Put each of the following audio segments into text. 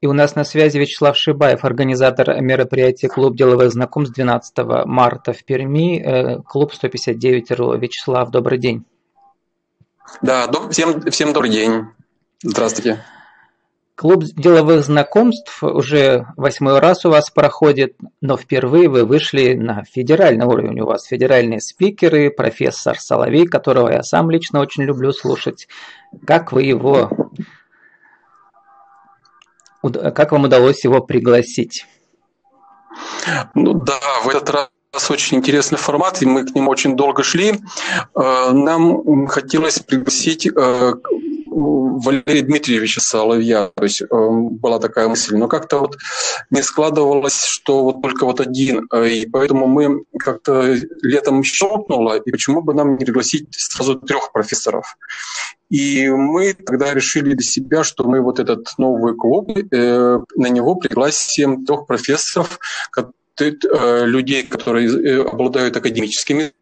И у нас на связи Вячеслав Шибаев, организатор мероприятия «Клуб деловых знакомств» 12 марта в Перми, клуб 159.ru. Вячеслав, добрый день. Да, всем добрый день. Здравствуйте. Клуб деловых знакомств уже 8-й раз у вас проходит, но впервые вы вышли на федеральный уровень. У вас федеральные спикеры, профессор Соловей, которого я сам лично очень люблю слушать. Как вам удалось его пригласить? Ну да, в этот раз очень интересный формат, и мы к нему очень долго шли. Нам хотелось пригласить Валерия Дмитриевича Соловья, то есть была такая мысль, но как-то вот не складывалось, что вот только вот один, и поэтому мы как-то летом щелкнуло, и почему бы нам не пригласить сразу 3 профессоров. И мы тогда решили для себя, что мы вот этот новый клуб, на него пригласим 3 профессоров, людей, которые обладают академическими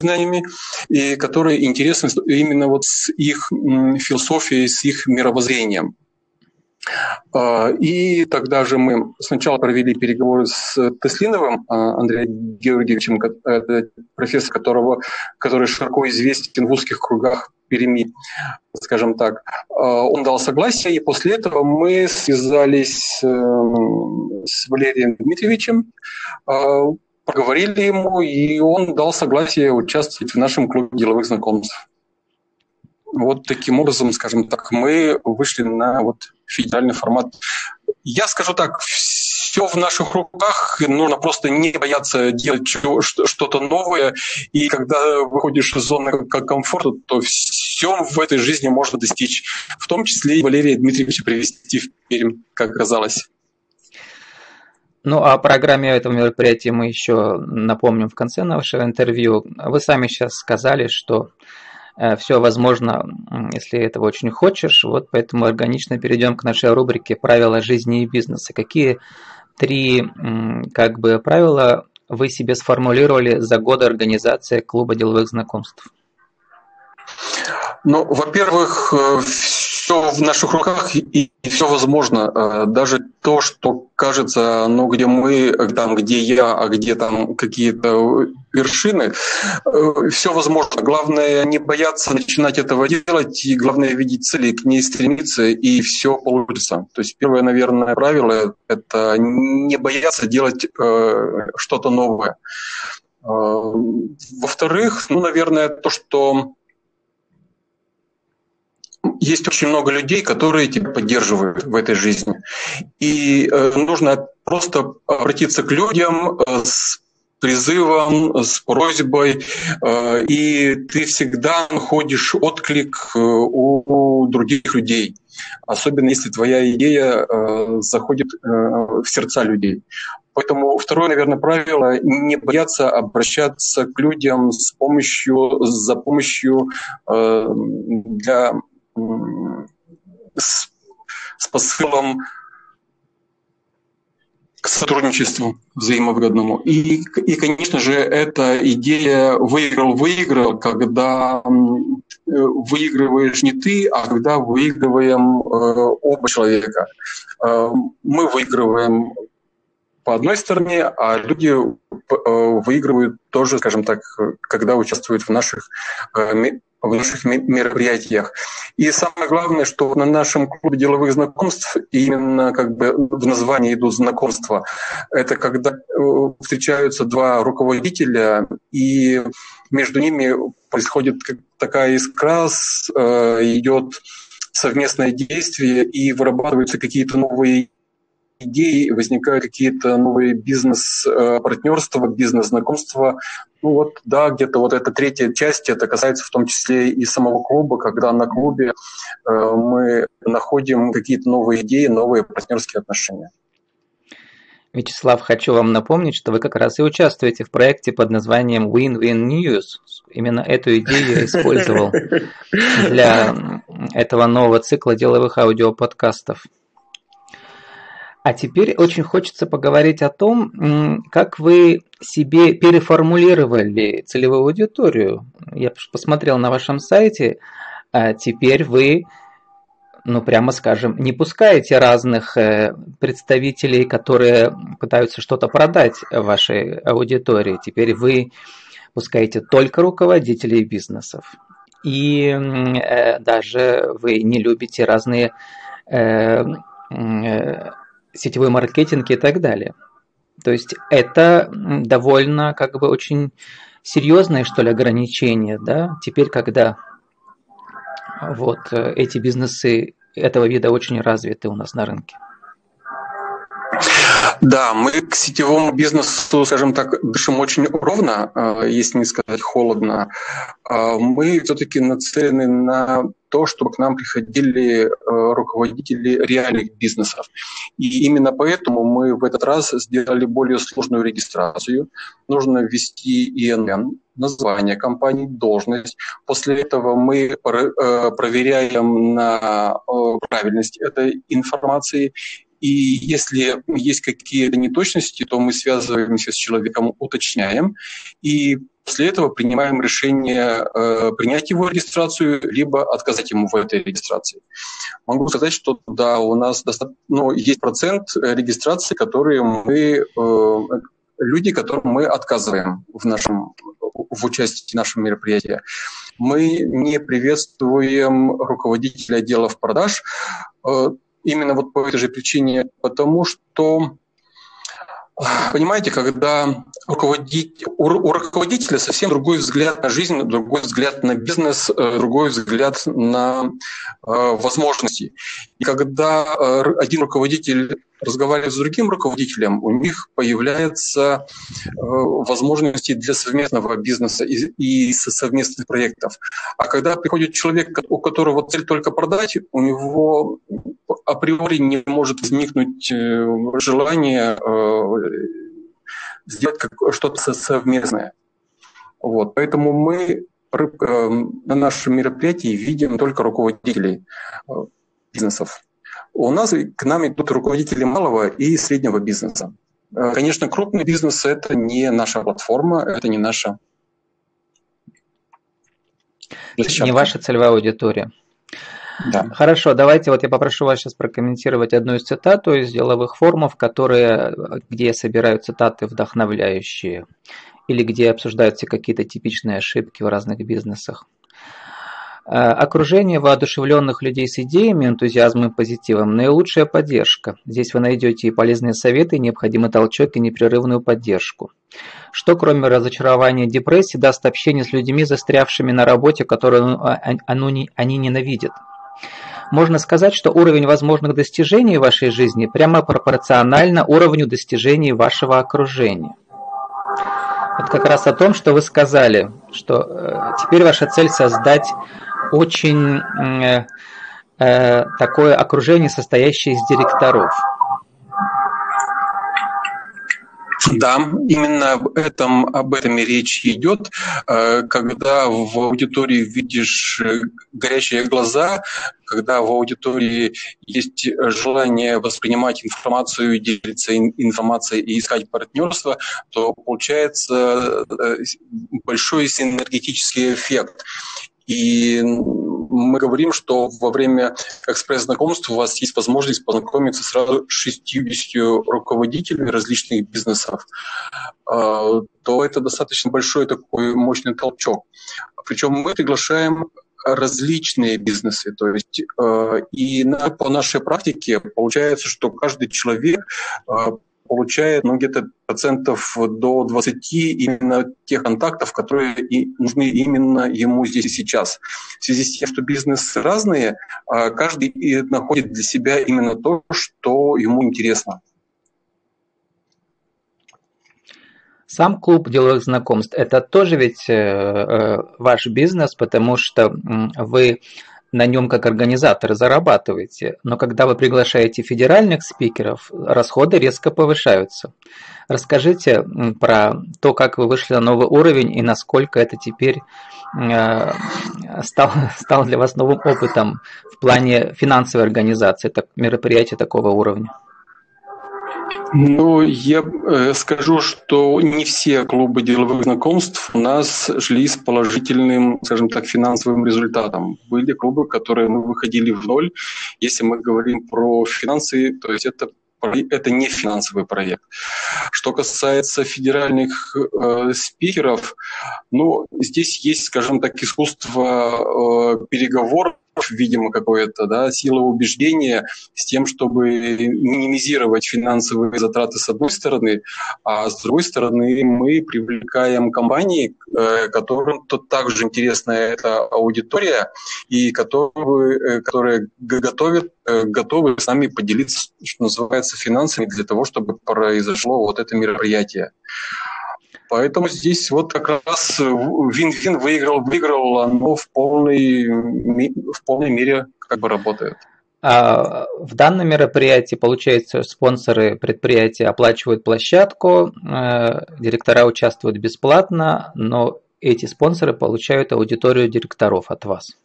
знаниями, и которые интересны именно вот с их философией, с их мировоззрением. И тогда же мы сначала провели переговоры с Теслиновым Андреем Георгиевичем, профессор, который широко известен в узких кругах Перми, скажем так. Он дал согласие, и после этого мы связались с Валерием Дмитриевичем, поговорили ему, и он дал согласие участвовать в нашем клубе деловых знакомств. Вот таким образом, скажем так, мы вышли на вот федеральный формат. Я скажу так, все в наших руках, нужно просто не бояться делать что-то новое, и когда выходишь из зоны комфорта, то все в этой жизни можно достичь, в том числе и Валерия Дмитриевича привести в Пермь, как оказалось. Ну, о программе этого мероприятия мы еще напомним в конце нашего интервью. Вы сами сейчас сказали, что все возможно, если этого очень хочешь. Вот поэтому органично перейдем к нашей рубрике «Правила жизни и бизнеса». Какие 3 правила вы себе сформулировали за годы организации клуба деловых знакомств? Ну, во-первых, все в наших руках и все возможно. Даже то, что кажется, ну, где мы, там, где я, а где там какие-то вершины, все возможно. Главное не бояться начинать этого делать, и главное видеть цели, к ней стремиться, и все получится. То есть первое, наверное, правило – это не бояться делать что-то новое. Во-вторых, ну, наверное, то, что есть очень много людей, которые тебя поддерживают в этой жизни. И нужно просто обратиться к людям с призывом, с просьбой, и ты всегда находишь отклик у других людей, особенно если твоя идея заходит в сердца людей. Поэтому второе, наверное, правило – не бояться обращаться к людям с посылом к сотрудничеству взаимовыгодному. И, конечно же, эта идея «выиграл-выиграл», когда выигрываешь не ты, а когда выигрываем оба человека. Мы выигрываем по одной стороне, а люди выигрывают тоже, скажем так, когда участвуют в наших мероприятиях. И самое главное, что на нашем клубе деловых знакомств именно в названии идут знакомства. Это когда встречаются 2 руководителя, и между ними происходит такая искра, идет совместное действие, и вырабатываются какие-то новые идеи, возникают какие-то новые бизнес-партнерства, бизнес-знакомства. Ну вот, да, где-то вот эта 3-я часть, это касается в том числе и самого клуба, когда на клубе мы находим какие-то новые идеи, новые партнерские отношения. Вячеслав, хочу вам напомнить, что вы как раз и участвуете в проекте под названием Win-Win News. Именно эту идею я использовал для этого нового цикла деловых аудиоподкастов. А теперь очень хочется поговорить о том, как вы себе переформулировали целевую аудиторию. Я посмотрел на вашем сайте, а теперь вы ну прямо скажем, не пускаете разных представителей, которые пытаются что-то продать вашей аудитории. Теперь вы пускаете только руководителей бизнесов. И даже вы не любите разные сетевой маркетинг и так далее. То есть это довольно как бы очень серьезное, что ли, ограничение, да? Теперь, когда вот эти бизнесы этого вида очень развиты у нас на рынке. Да, мы к сетевому бизнесу, скажем так, дышим очень ровно, если не сказать холодно. Мы все-таки нацелены на то, чтобы к нам приходили руководители реальных бизнесов. И именно поэтому мы в этот раз сделали более сложную регистрацию. Нужно ввести ИНН, название компании, должность. После этого мы проверяем на правильность этой информации. И если есть какие-то неточности, то мы связываемся с человеком, уточняем, и после этого принимаем решение принять его регистрацию, либо отказать ему в этой регистрации. Могу сказать, что да, у нас есть процент регистрации, люди, которым мы отказываем в участии в нашем мероприятии. Мы не приветствуем руководителя отделов продаж, именно вот по этой же причине, потому что, понимаете, когда у руководителя совсем другой взгляд на жизнь, другой взгляд на бизнес, другой взгляд на возможности. И когда один руководитель разговаривает с другим руководителем, у них появляются возможности для совместного бизнеса и совместных проектов. А когда приходит человек, у которого цель только продать, у него априори не может возникнуть желание сделать что-то совместное. Вот. Поэтому мы на нашем мероприятии видим только руководителей бизнесов. У нас к нам идут руководители малого и среднего бизнеса. Конечно, крупный бизнес – это не наша платформа, это не наша... Не ваша целевая аудитория. Да. Хорошо, давайте вот я попрошу вас сейчас прокомментировать одну из цитат из деловых форумов, где я собираю цитаты вдохновляющие или где обсуждаются какие-то типичные ошибки в разных бизнесах. Окружение воодушевленных людей с идеями, энтузиазмом и позитивом – наилучшая поддержка. Здесь вы найдете и полезные советы, и необходимый толчок, и непрерывную поддержку. Что, кроме разочарования и депрессии, даст общение с людьми, застрявшими на работе, которую они ненавидят? Можно сказать, что уровень возможных достижений в вашей жизни прямо пропорционально уровню достижений вашего окружения. Вот как раз о том, что вы сказали, что теперь ваша цель создать очень такое окружение, состоящее из директоров. Да, именно об этом и речь идет. Когда в аудитории видишь горящие глаза, когда в аудитории есть желание воспринимать информацию, делиться информацией и искать партнерство, то получается большой синергетический эффект. И мы говорим, что во время экспресс-знакомств у вас есть возможность познакомиться сразу с 60 руководителями различных бизнесов, то это достаточно большой такой мощный толчок. Причем мы приглашаем различные бизнесы. То есть и по нашей практике получается, что каждый человек получает где-то процентов до 20 именно тех контактов, которые нужны именно ему здесь и сейчас. В связи с тем, что бизнесы разные, каждый находит для себя именно то, что ему интересно. Сам клуб деловых знакомств – это тоже ведь ваш бизнес, потому что вы на нем как организатор зарабатываете, но когда вы приглашаете федеральных спикеров, расходы резко повышаются. Расскажите про то, как вы вышли на новый уровень и насколько это теперь стало для вас новым опытом в плане финансовой организации мероприятий такого уровня. Ну, я скажу, что не все клубы деловых знакомств у нас шли с положительным, скажем так, финансовым результатом. Были клубы, которые мы выходили в ноль. Если мы говорим про финансы, то есть это не финансовый проект. Что касается федеральных спикеров, ну, здесь есть, скажем так, искусство переговоров, видимо, какое-то, да, сила убеждения с тем, чтобы минимизировать финансовые затраты с одной стороны, а с другой стороны мы привлекаем компании, которым то также интересна эта аудитория и которые готовы с нами поделиться, что называется, финансами для того, чтобы произошло вот это мероприятие. Поэтому здесь вот как раз Win-Win выиграл, оно в полной мере как бы работает. А в данном мероприятии, получается, спонсоры предприятия оплачивают площадку, директора участвуют бесплатно, но эти спонсоры получают аудиторию директоров от вас.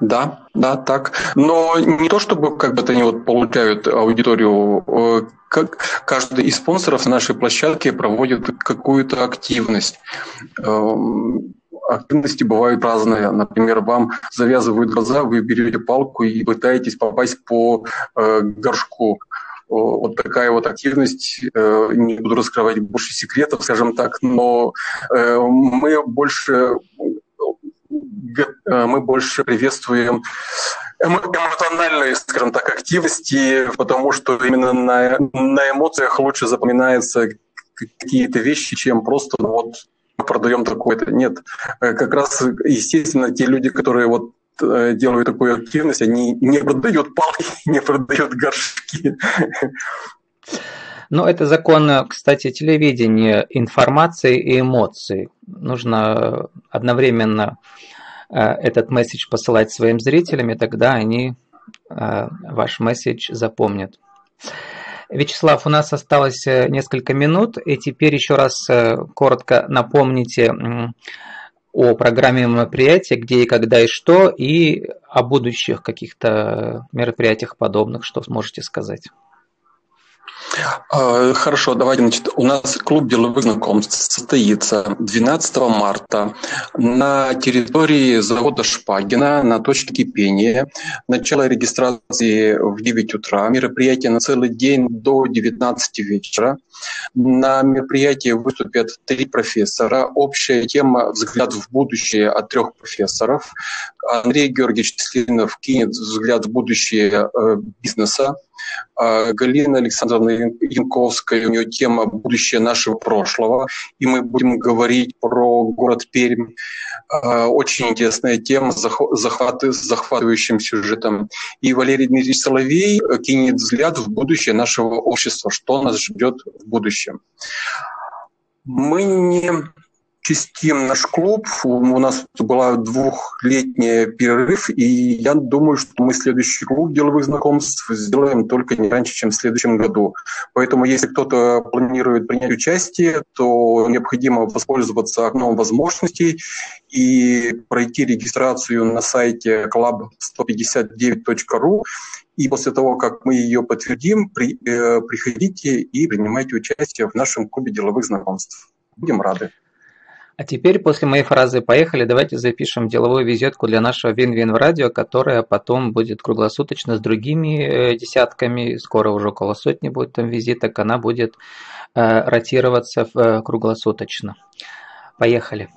Да, так. Но не то, чтобы как бы они вот получают аудиторию, как каждый из спонсоров нашей площадки проводит какую-то активность. Активности бывают разные. Например, вам завязывают глаза, вы берете палку и пытаетесь попасть по горшку. Вот такая вот активность, не буду раскрывать больше секретов, скажем так, но мы больше приветствуем эмоциональные, скажем так, активности, потому что именно на эмоциях лучше запоминаются какие-то вещи, чем просто вот продаем такое-то. Нет, как раз, естественно, те люди, которые вот делают такую активность, они не продают палки, не продают горшки. Но это закон, кстати, телевидения, информации и эмоций. Нужно одновременно этот месседж посылать своим зрителям, и тогда они ваш месседж запомнят. Вячеслав, у нас осталось несколько минут, и теперь еще раз коротко напомните о программе мероприятия, где и когда и что, и о будущих каких-то мероприятиях подобных, что сможете сказать. Хорошо, давайте, значит, у нас клуб деловых знакомств состоится 12 марта на территории завода Шпагина на точке кипения. Начало регистрации в 9 утра, мероприятие на целый день до 19 вечера. На мероприятии выступят 3 профессора. Общая тема «Взгляд в будущее» от 3 профессоров. Андрей Георгиевич Теслинов кинет взгляд в будущее бизнеса. Галина Александровна Янковская, у нее тема «Будущее нашего прошлого», и мы будем говорить про город Пермь. Очень интересная тема с захватывающим сюжетом. И Валерий Дмитриевич Соловей кинет взгляд в будущее нашего общества, что нас ждет в будущем. Мы не чистим наш клуб. У нас была 2-летний перерыв, и я думаю, что мы следующий клуб деловых знакомств сделаем только не раньше, чем в следующем году. Поэтому, если кто-то планирует принять участие, то необходимо воспользоваться окном возможностей и пройти регистрацию на сайте club159.ru. И после того, как мы ее подтвердим, приходите и принимайте участие в нашем клубе деловых знакомств. Будем рады. А теперь после моей фразы «поехали» давайте запишем деловую визитку для нашего Win-Win радио, которая потом будет круглосуточно с другими десятками, скоро уже около сотни будет там визиток, она будет ротироваться круглосуточно. Поехали.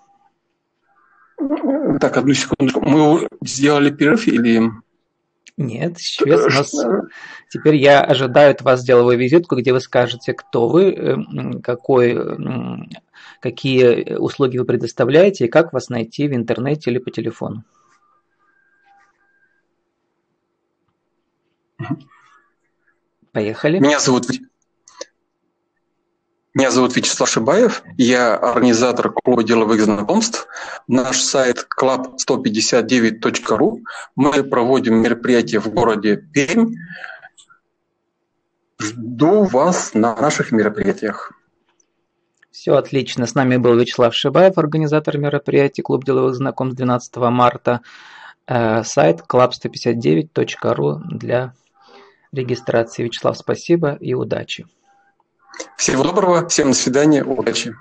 Так, одну секундочку. Мы сделали перерыв или... Нет, сейчас теперь я ожидаю от вас деловую визитку, где вы скажете, кто вы, какие услуги вы предоставляете и как вас найти в интернете или по телефону. Поехали. Меня зовут Вячеслав Шибаев, я организатор клуба деловых знакомств. Наш сайт club159.ru. Мы проводим мероприятия в городе Пермь. Жду вас на наших мероприятиях. Все отлично. С нами был Вячеслав Шибаев, организатор мероприятий «Клуб деловых знакомств» 12 марта. Сайт club159.ru для регистрации. Вячеслав, спасибо и удачи. Всего доброго, всем до свидания, удачи.